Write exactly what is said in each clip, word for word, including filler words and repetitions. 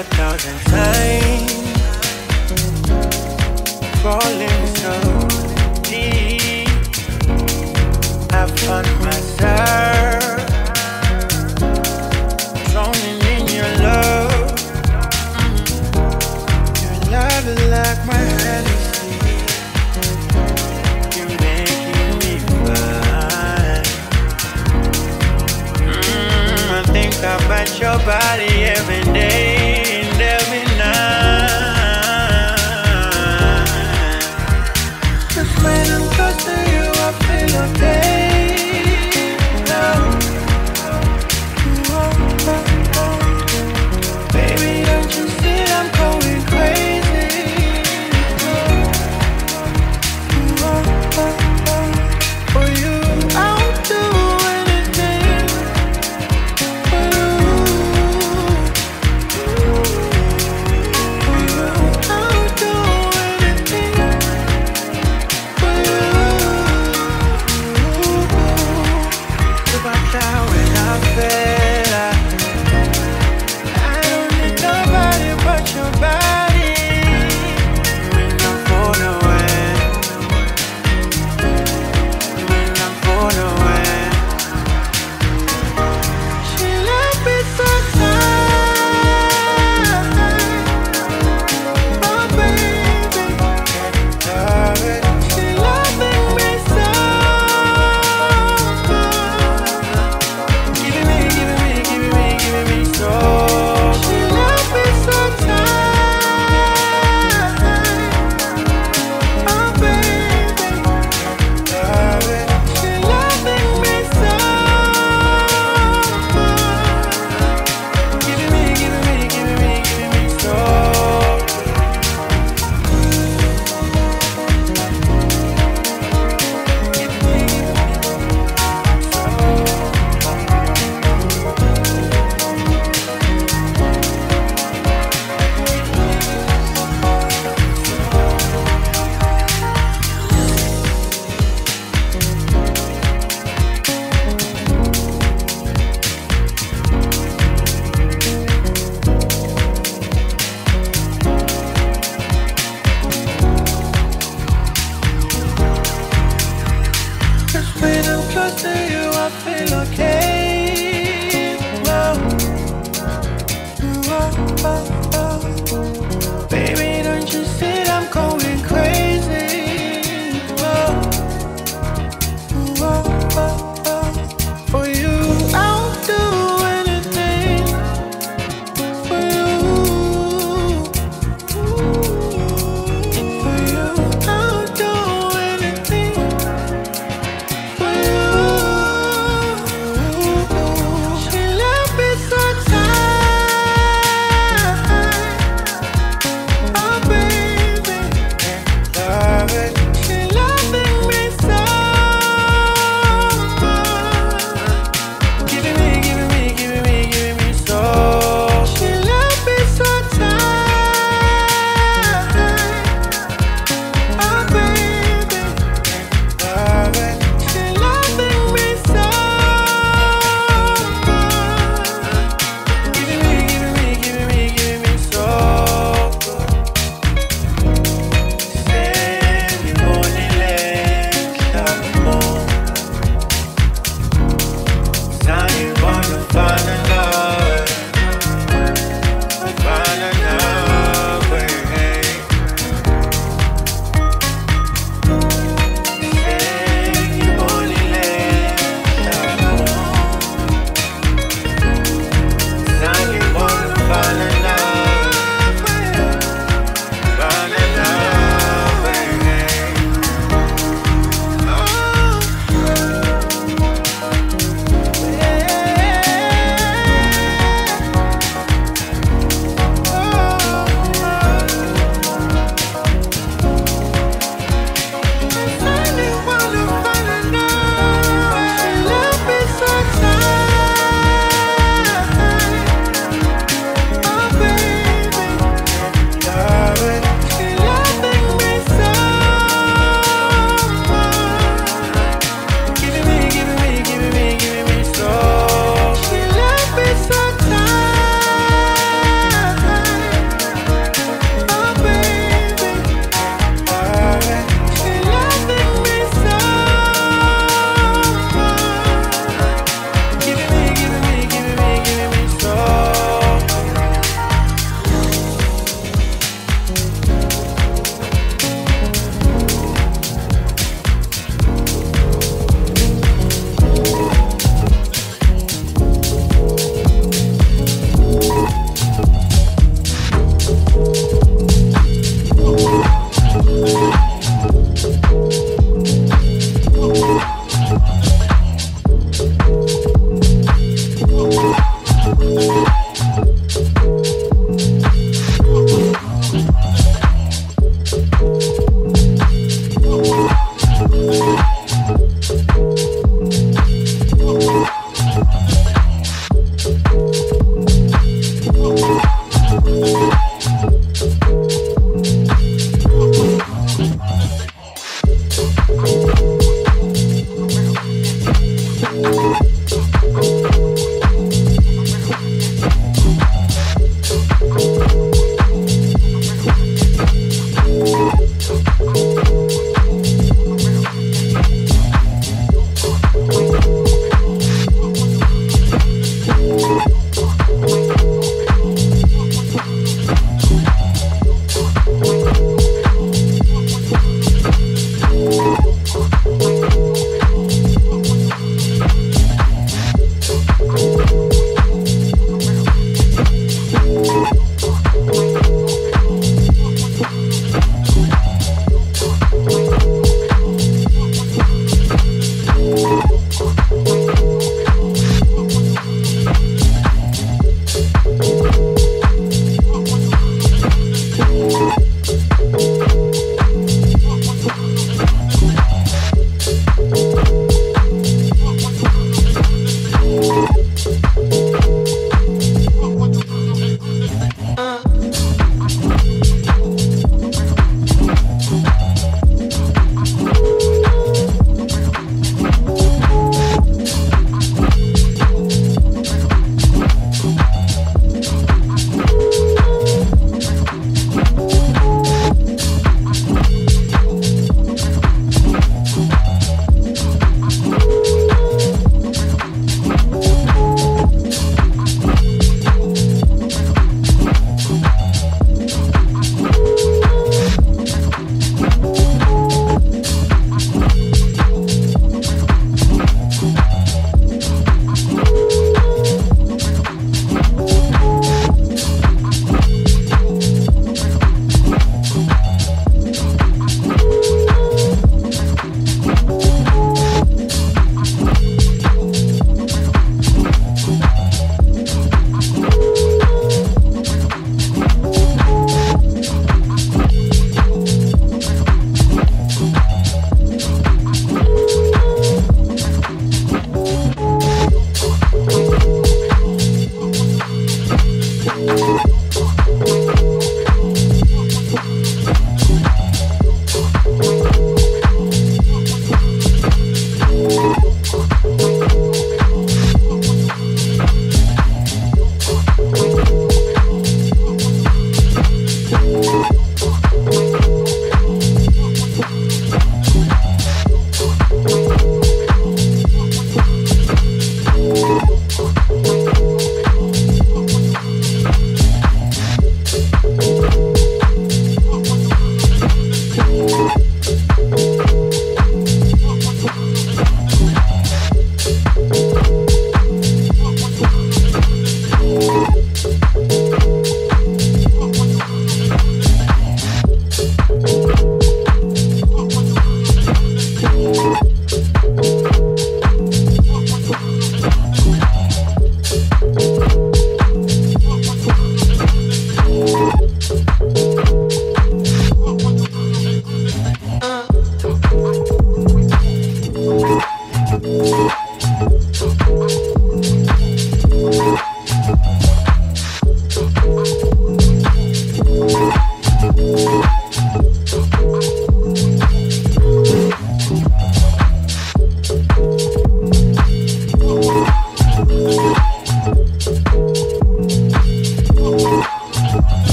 a thousand times, falling so deep, I found myself drowning in your love. Your love is like my Hennessy, you're making me fly. mm, I think about your body every day.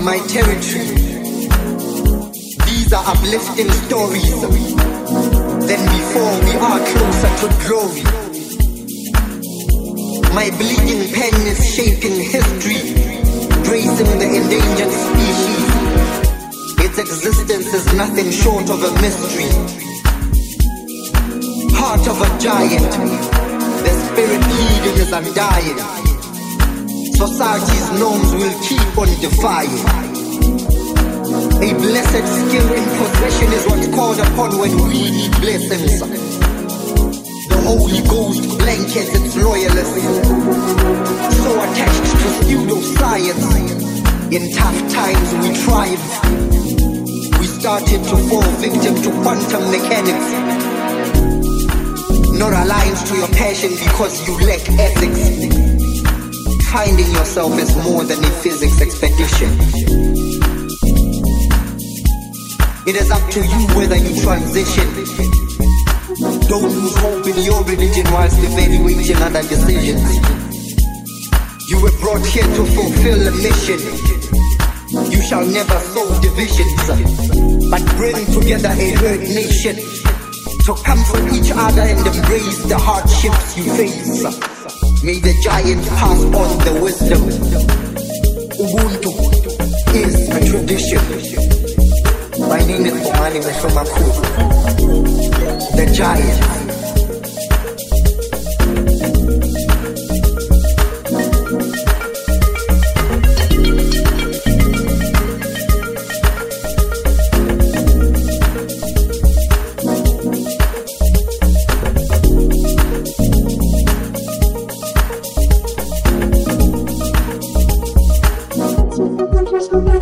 My territory. These are uplifting stories. Than before, we are closer to glory. My bleeding pen is shaping history, tracing the endangered species. Its existence is nothing short of a mystery. Heart of a giant, the spirit leading is undying. Society's norms will keep on defying. A blessed skill in possession is what's called upon when we need blessings. The Holy Ghost blankets its loyalists, so attached to pseudoscience. In tough times we thrived. We started to fall victim to quantum mechanics. Not aligned to your passion because you lack ethics. Finding yourself is more than a physics expedition. It is up to you whether you transition. Don't lose hope in your religion whilst evaluating other decisions. You were brought here to fulfill a mission. You shall never sow divisions, but bring together a herd nation to comfort each other and embrace the hardships you face. May the giant pass on the wisdom. Ubuntu is a tradition. My name is Bumani Mtshamakura. The giant. Thank you.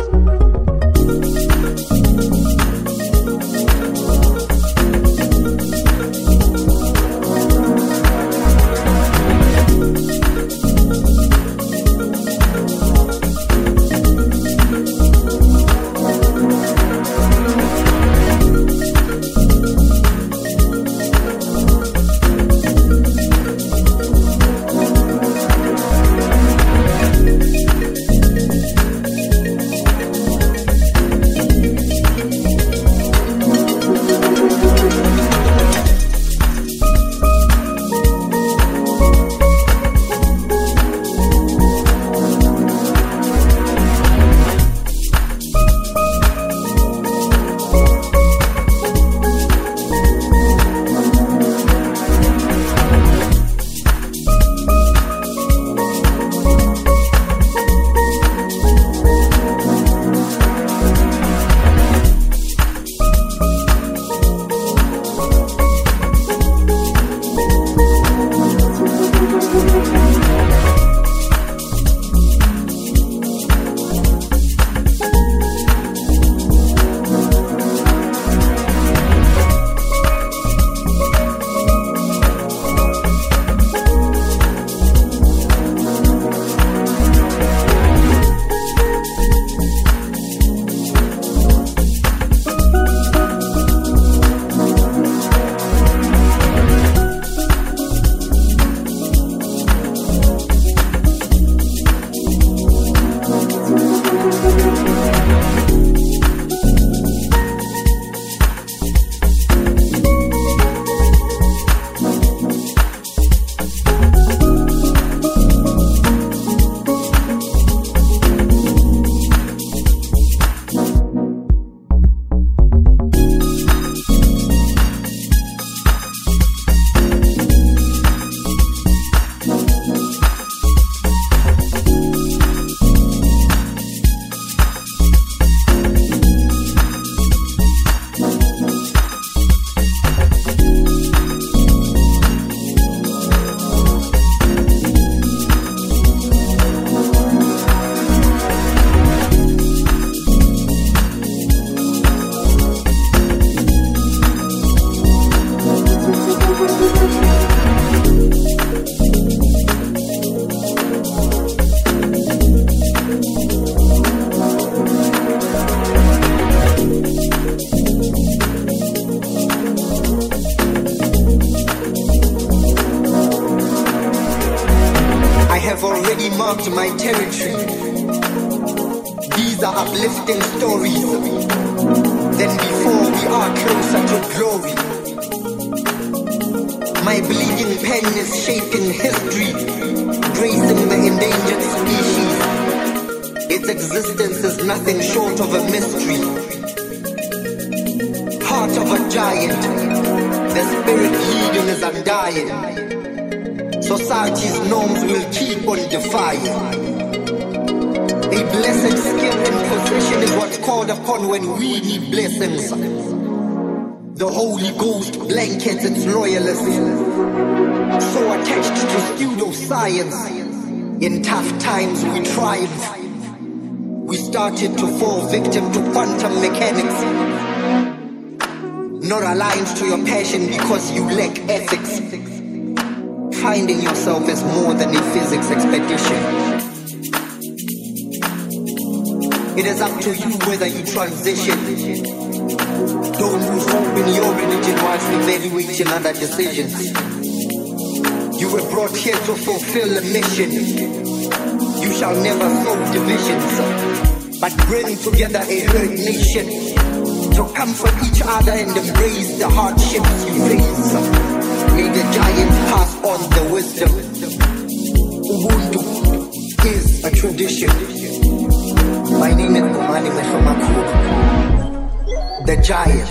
marked my territory. These are uplifting stories. Than before, we are closer to glory. My bleeding pen is shaping history, gracing the endangered species. Its existence is nothing short of a mystery. Heart of a giant, the spirit leading is undying. Society's norms will keep on defying. A blessed skill and possession is what's called upon when we need blessings. The Holy Ghost blankets its loyalists, so attached to pseudoscience. In tough times we thrived. We started to fall victim to quantum mechanics. Not aligned to your passion because you lack ethics. Finding yourself is more than a physics expedition. It is up to you whether you transition. Don't lose hope in your religion whilst evaluating other decisions. You were brought here to fulfill a mission. You shall never sow divisions, but bring together a great nation to comfort each other and embrace the hardships you face. May the giant pass on the wisdom. Ubuntu is a tradition. My name is Bumani Mtshamakura, the giant.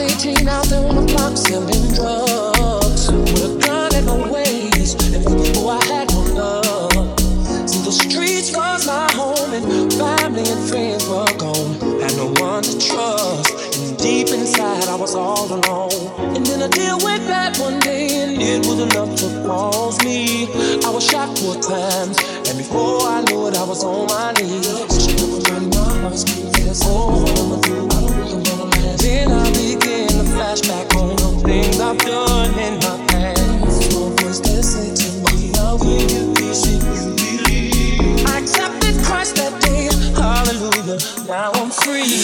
eighteen out there on the block selling drugs. all alone. And then I deal with that one day, and it was enough to cause me. I was shocked four times, and before I knew it, I was on my knees. She looked around my house, yes, oh, I'm through. I don't even wanna last. Then I began to flashback on the things I've done in my past. There's no voice that said to me, I will you be shit you believe. I accepted Christ that day, hallelujah, now I'm free.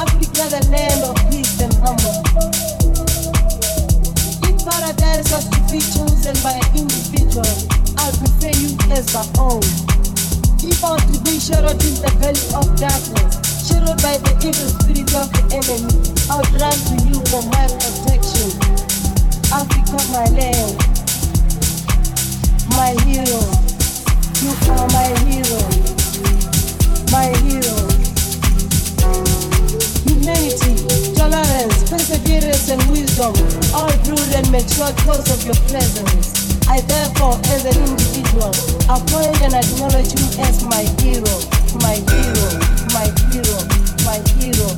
Africa, the land of peace and humble. In paradise. darkness, shadowed by the evil spirit of the enemy. I'll run to you for my protection. Africa, my land, my hero. You are my hero, my hero. Humanity, tolerance, perseverance, and wisdom all build and mature because of your presence. I therefore, as an individual, appoint and acknowledge you as my hero, my hero, my hero, my hero.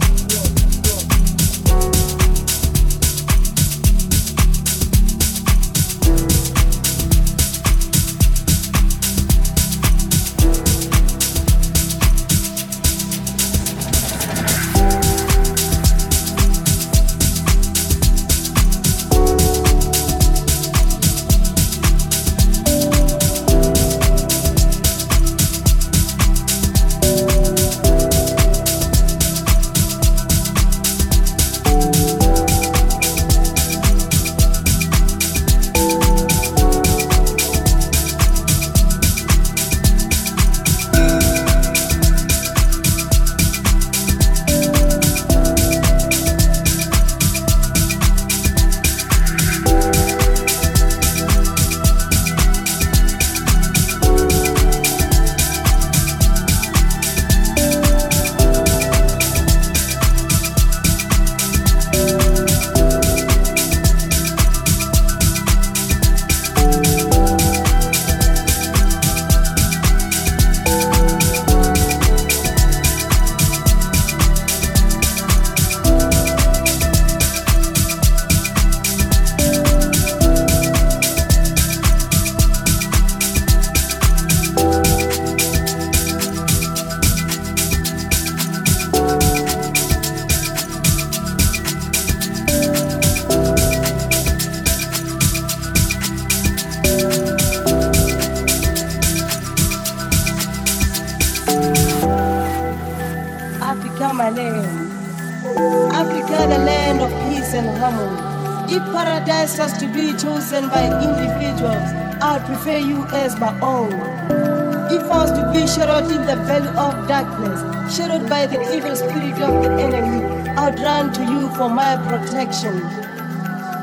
By the evil spirit of the enemy, I'll run to you for my protection.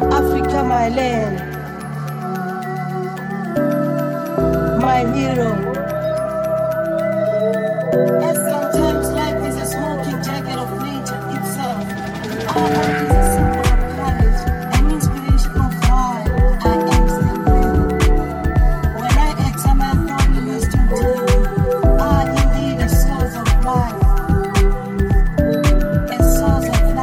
Africa, my land, my hero. And sometimes life is a smoking jacket of nature itself. Our life is a symbol of courage, an inspiration of why I am still breathing. When I examine all the wisdom today, I indeed a source of life. Thank you.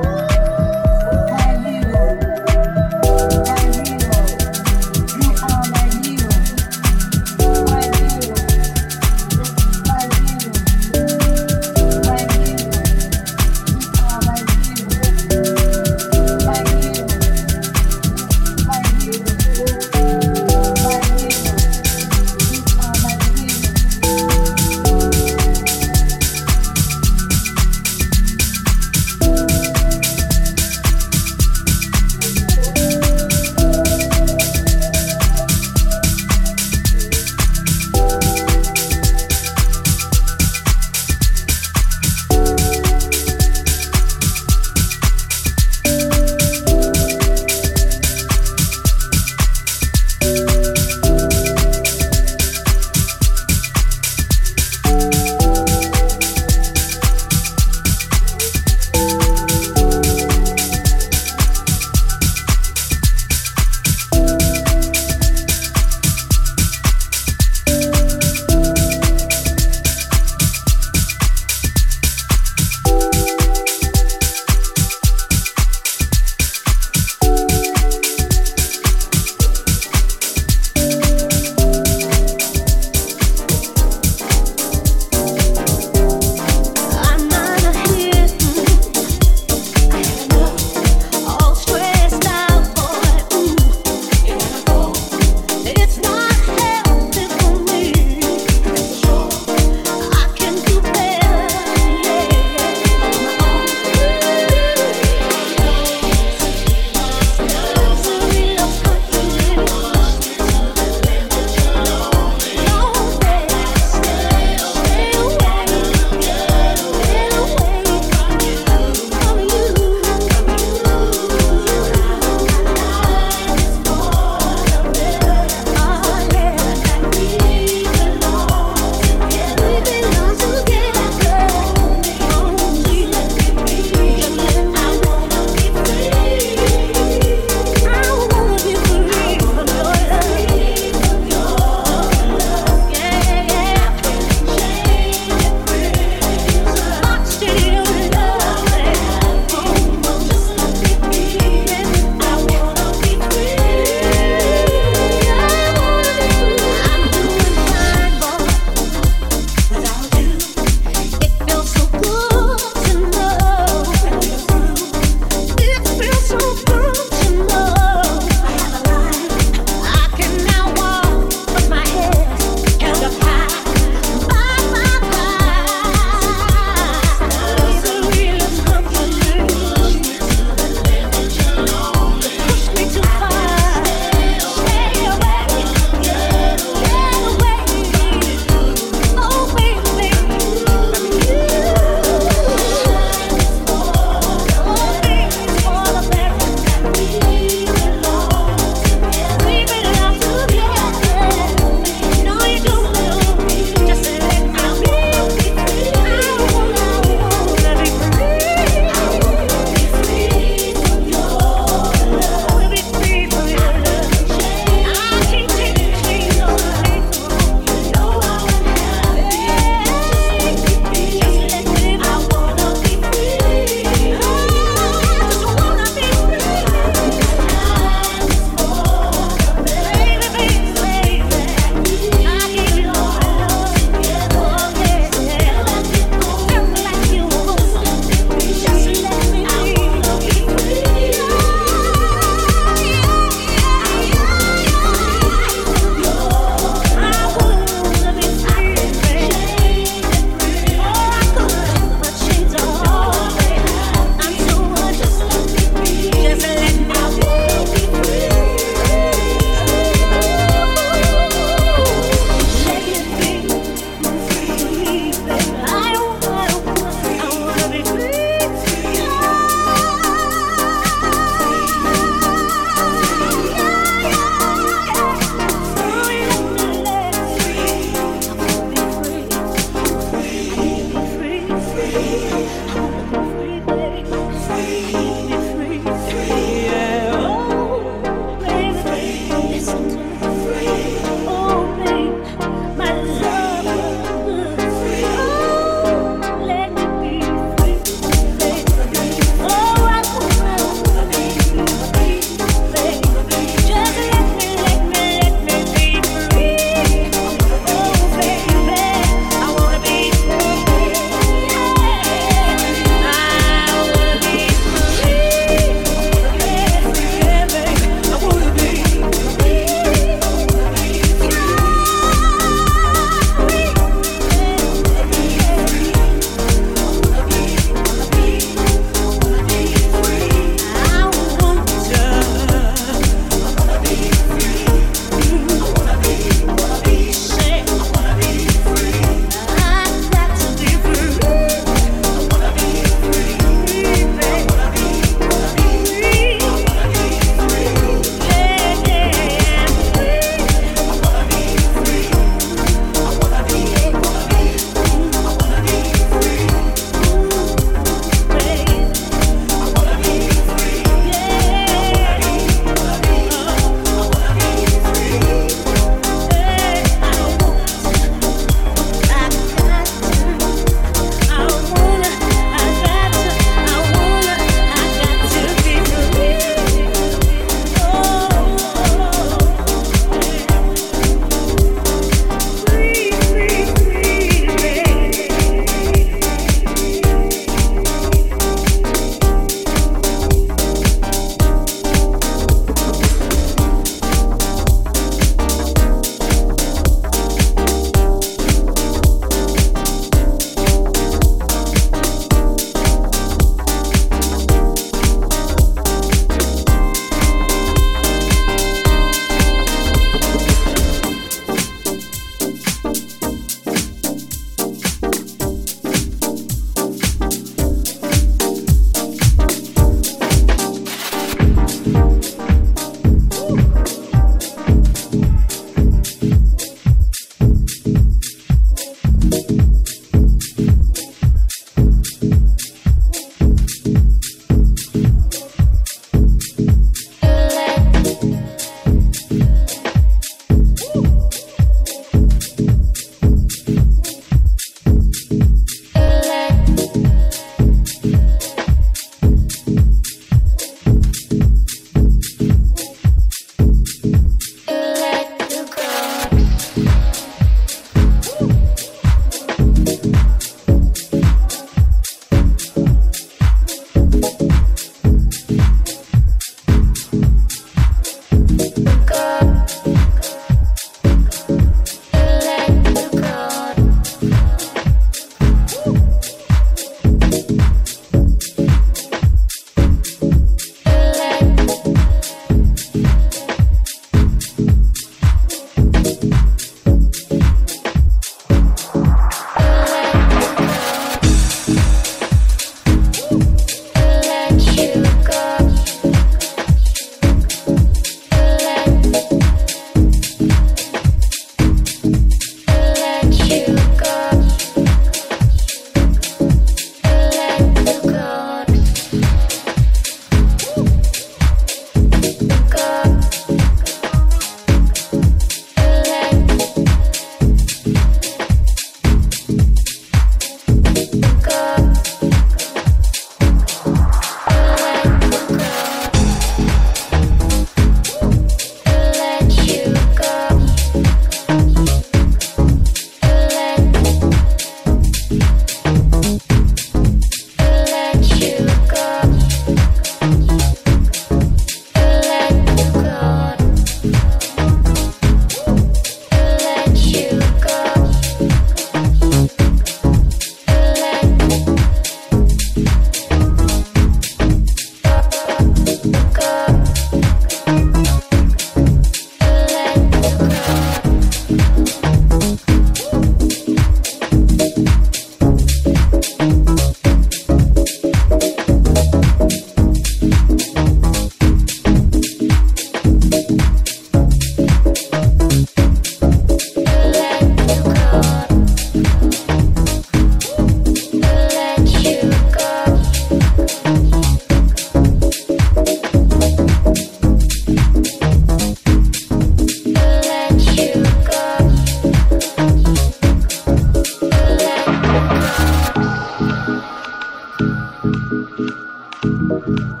Bye.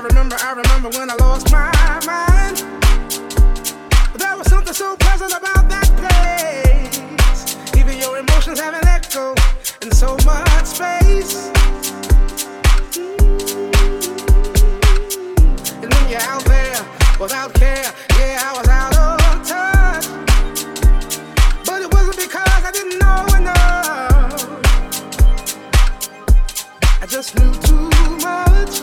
I remember, I remember when I lost my mind. But there was something so pleasant about that place. Even your emotions have an echo in so much space. Mm-hmm. And when you're out there without care, yeah, I was out of touch. But it wasn't because I didn't know enough. I just knew too much.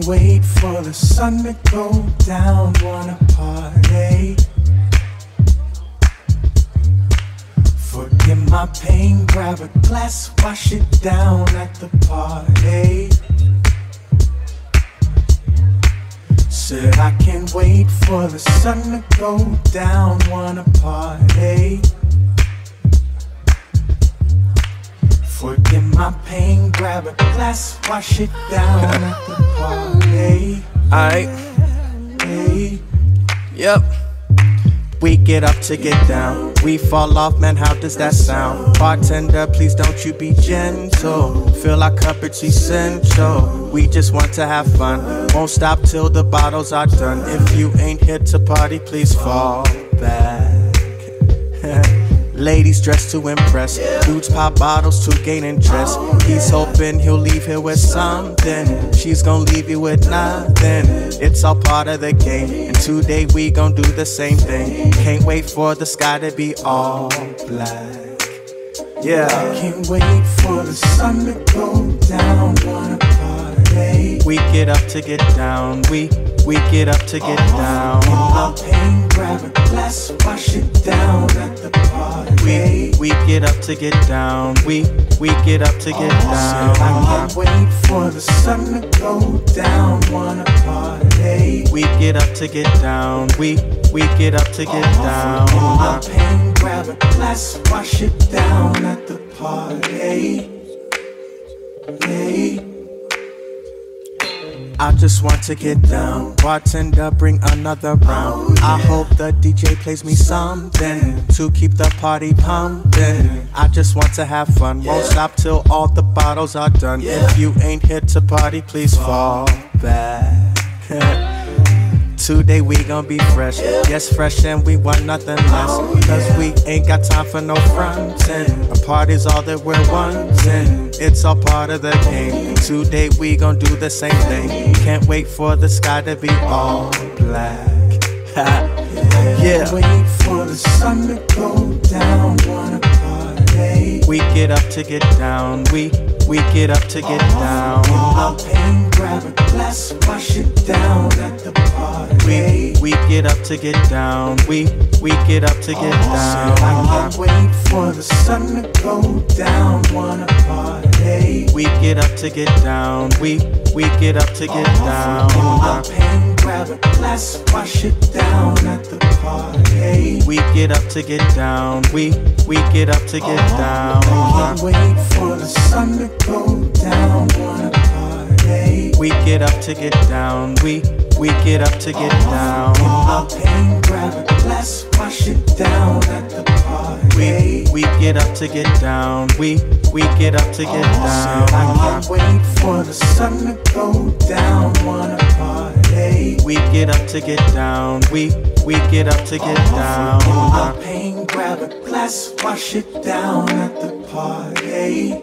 Can't wait for the sun to go down, wanna party. Forget my pain, grab a glass, wash it down at the party. Said I can't wait for the sun to go down, wanna party. Forget my pain, grab a glass, wash it down at the party. Aight. Hey. Yep. We get up to get down. We fall off, man, how does that sound? Bartender, please don't you be gentle. Fill our cup, it's essential. We just want to have fun. Won't stop till the bottles are done. If you ain't here to party, please fall back. Ladies dressed to impress, dudes pop bottles to gain interest. He's hoping he'll leave here with something. She's gonna leave you with nothing. It's all part of the game, and today we gon' do the same thing. Can't wait for the sky to be all black. Yeah. I can't wait for the sun to go down. Wanna party? We get up to get down. We we get up to get down. Oh, in the pain, grab a glass, wash it down at the party. We we get up to get down. We we get up to get oh, down. So I can't wait for the sun to go down. Wanna party? We get up to get down. We we get up to get oh, down. In the pain, grab a glass, wash it down at the party. Hey. I just want to get down. Bartender, bring another round. I hope the D J plays me something to keep the party pumping. I just want to have fun. Won't stop till all the bottles are done. If you ain't here to party, please fall back. Today we gon' be fresh, yes fresh, and we want nothing less. Cause we ain't got time for no frontin'. A party's all that we're wantin'. It's all part of the game. Today we gon' do the same thing. Can't wait for the sky to be all black. Yeah. Can't wait for the sun to go down. Wanna party? We get up to get down. We we get up to get down. In the pain, grab a glass, wash it down at the party. We we get up to get down. We we get up to get down. I can't wait for the sun to go down. Wanna party? We get up to get down. We we get up to get down. In the pain, grab a glass, wash it down at the party. We get up to get down. We we get up to get down. I can't wait for the sun to go down. Wanna party? We get up to get down. We we get up to get down. In the pain, grab a glass, wash it down at the party. We we get up to get down. We we get up to get down. I can't wait for the sun to go down. Wanna party? We get up to get down. We we get up to get down. In the pain, grab a glass, wash it down at the party. Hey.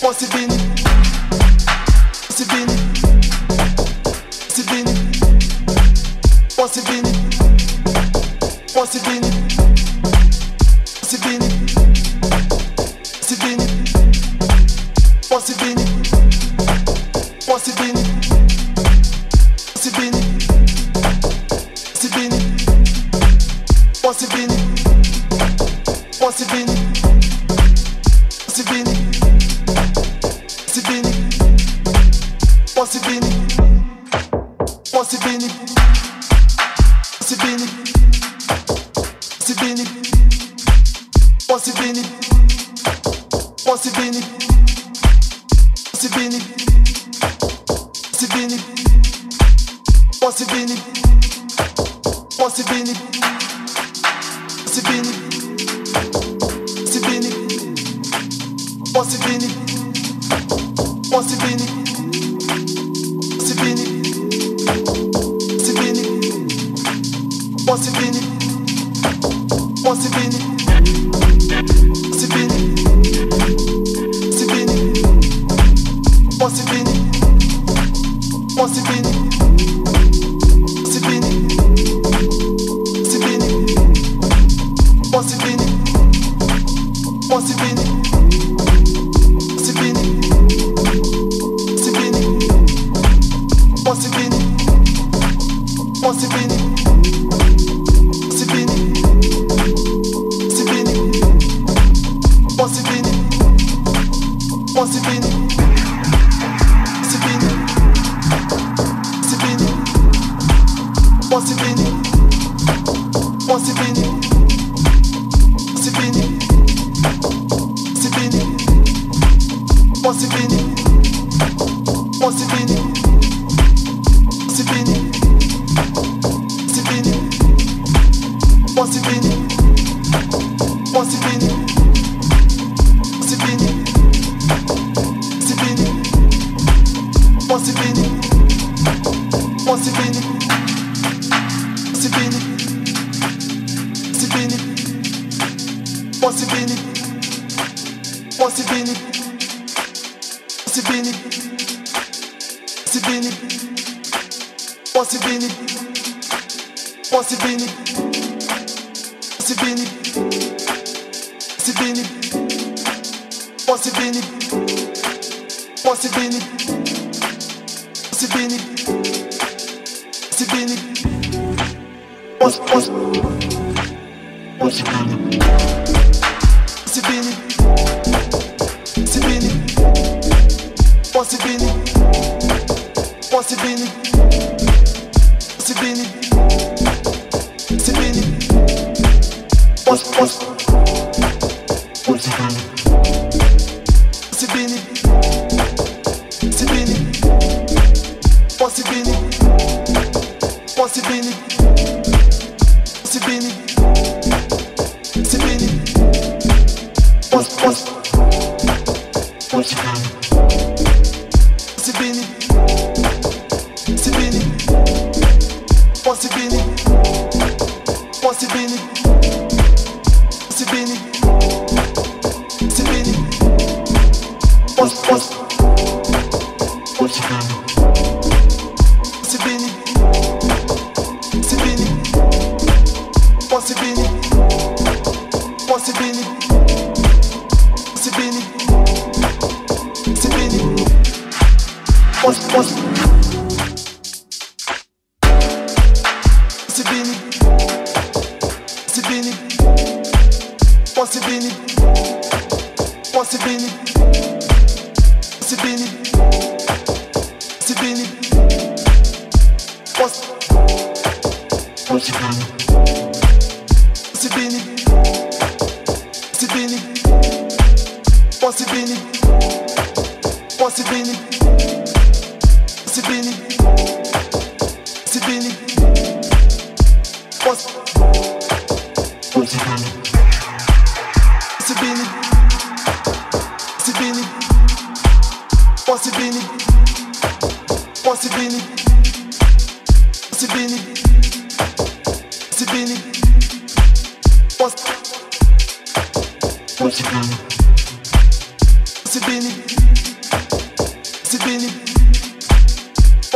Possibly. What's it been? What's it been?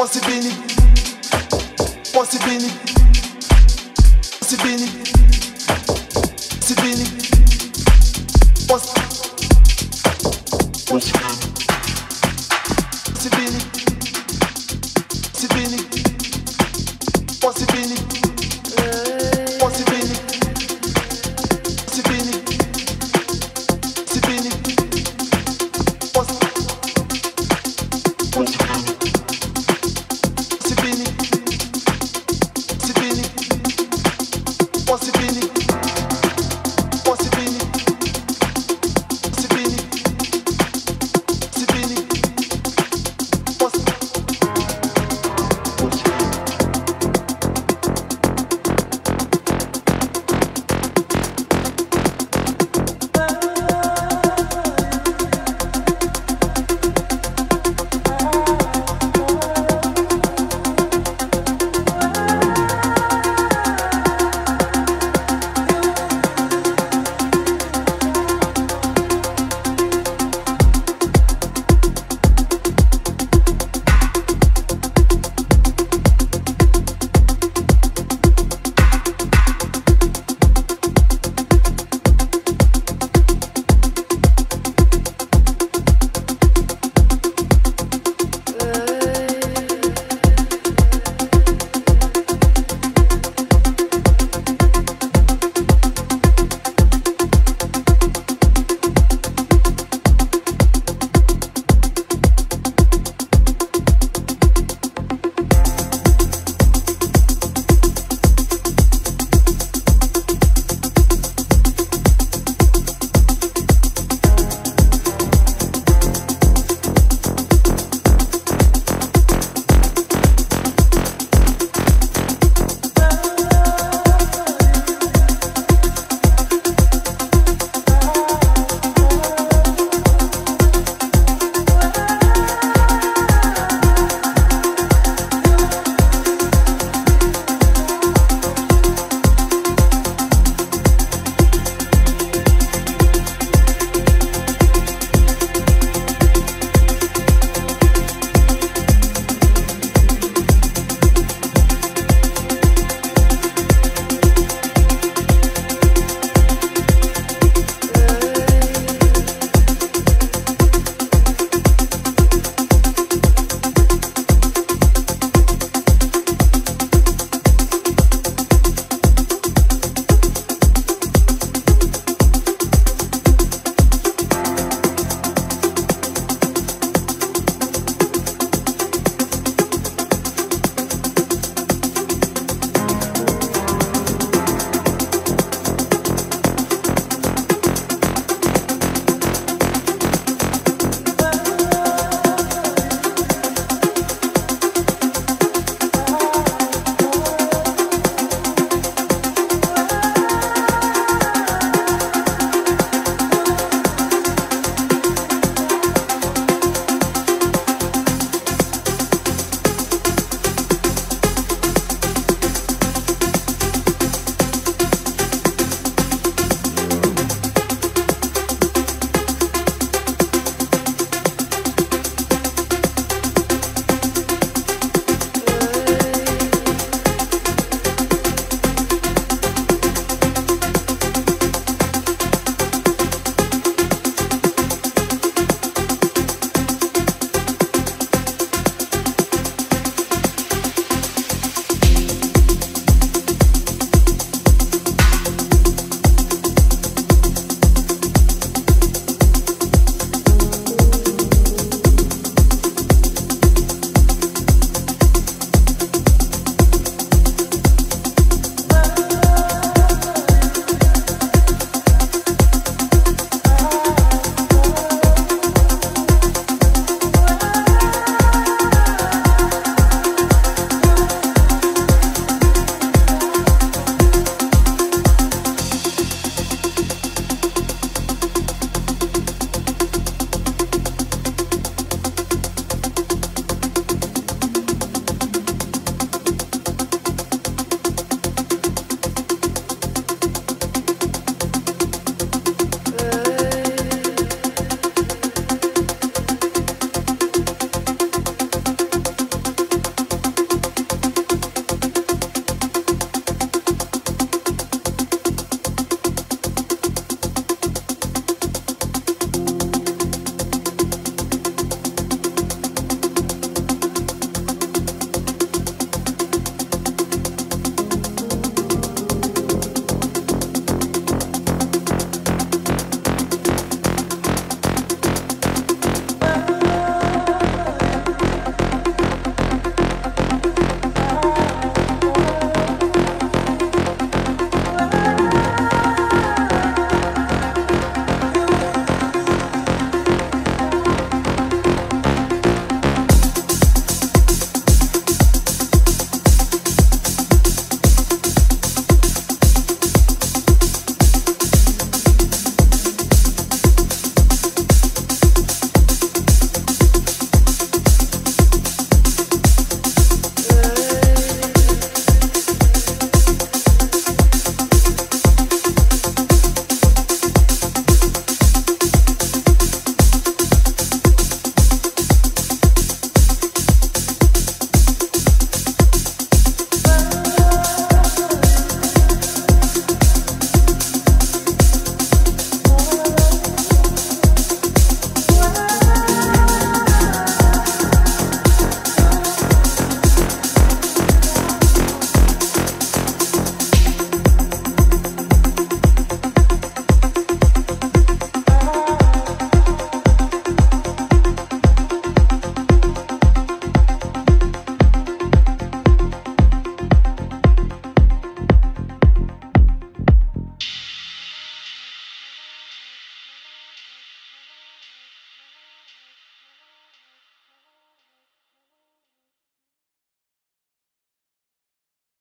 Possibini, Possibini, Possibini, Possibini.